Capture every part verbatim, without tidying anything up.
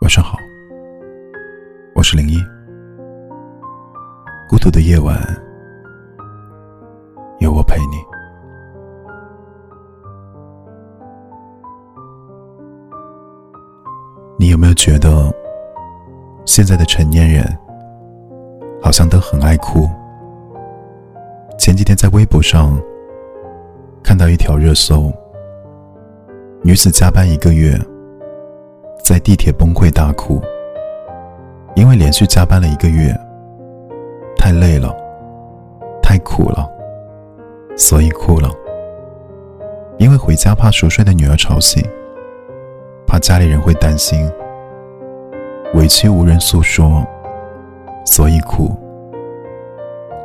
晚上好，我是零一。孤独的夜晚，有我陪你。你有没有觉得，现在的成年人好像都很爱哭？前几天在微博上看到一条热搜，女子加班一个月，在地铁崩溃大哭，因为连续加班了一个月，太累了，太苦了，所以哭了。因为回家怕熟睡的女儿吵醒，怕家里人会担心，委屈无人诉说，所以哭。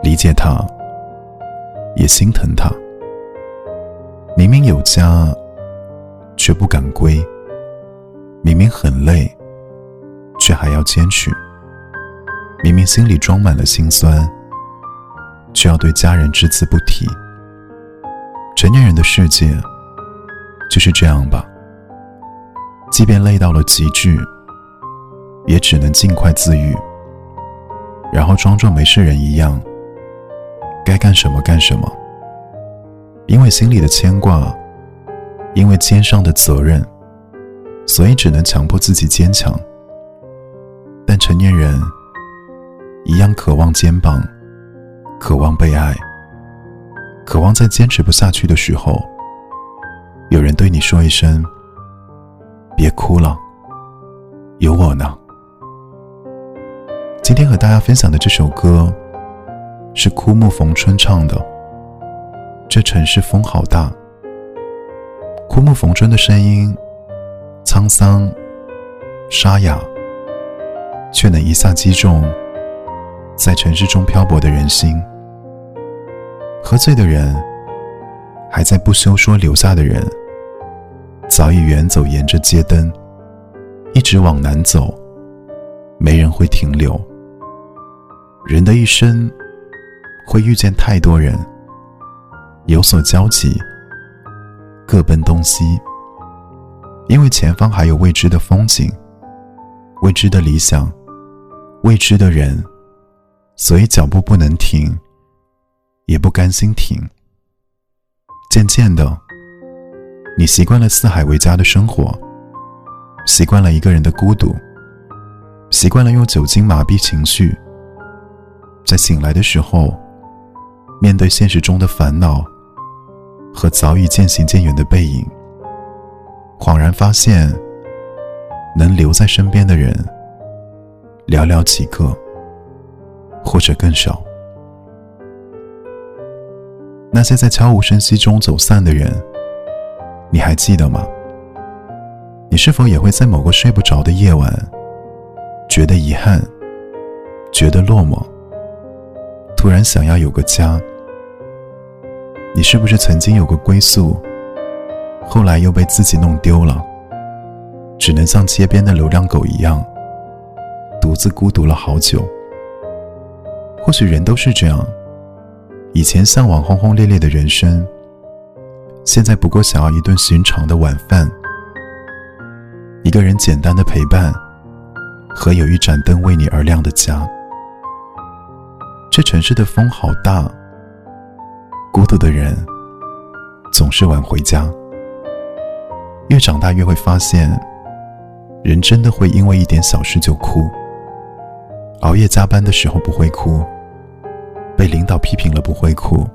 理解她，也心疼她，明明有家，却不敢归。明明很累，却还要坚持；明明心里装满了心酸，却要对家人只字不提。成年人的世界就是这样吧，即便累到了极致，也只能尽快自愈，然后装作没事人一样，该干什么干什么。因为心里的牵挂，因为肩上的责任，所以只能强迫自己坚强，但成年人一样渴望肩膀，渴望被爱，渴望在坚持不下去的时候，有人对你说一声，别哭了，有我呢。今天和大家分享的这首歌是枯木逢春唱的，这城市风好大。枯木逢春的声音沧桑沙哑，却能一下击中在城市中漂泊的人心。喝醉的人，还在不休说留下的人，早已远走，沿着街灯一直往南走，没人会停留。人的一生会遇见太多人，有所交集，各奔东西。因为前方还有未知的风景，未知的理想，未知的人，所以脚步不能停，也不甘心停。渐渐的，你习惯了四海为家的生活，习惯了一个人的孤独，习惯了用酒精麻痹情绪，在醒来的时候，面对现实中的烦恼和早已渐行渐远的背影，恍然发现，能留在身边的人寥寥几个，或者更少。那些在悄无声息中走散的人，你还记得吗？你是否也会在某个睡不着的夜晚，觉得遗憾，觉得落寞，突然想要有个家？你是不是曾经有个归宿，后来又被自己弄丢了，只能像街边的流浪狗一样，独自孤独了好久。或许人都是这样，以前向往轰轰烈烈的人生，现在不过想要一顿寻常的晚饭，一个人简单的陪伴，和有一盏灯为你而亮的家。这城市的风好大，孤独的人总是晚回家。越长大越会发现，人真的会因为一点小事就哭。熬夜加班的时候不会哭，被领导批评了不会哭，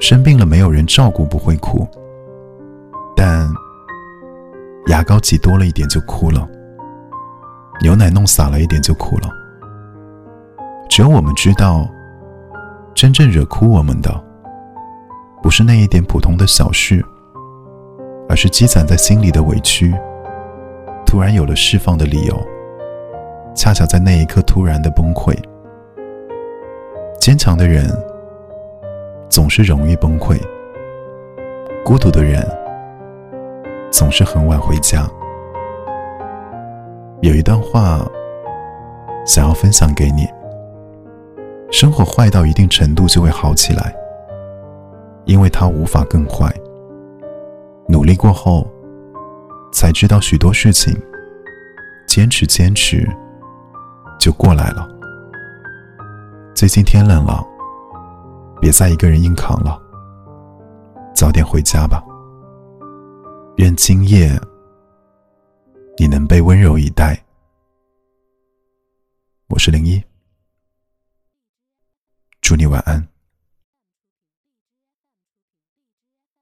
生病了没有人照顾不会哭，但牙膏挤多了一点就哭了，牛奶弄洒了一点就哭了。只有我们知道，真正惹哭我们的，不是那一点普通的小事，而是积攒在心里的委屈，突然有了释放的理由，恰巧在那一刻突然的崩溃。坚强的人总是容易崩溃，孤独的人总是很晚回家。有一段话想要分享给你：生活坏到一定程度就会好起来，因为它无法更坏。努力过后，才知道许多事情坚持坚持就过来了。最近天冷了，别再一个人硬扛了，早点回家吧。愿今夜你能被温柔以待。我是零一，祝你晚安。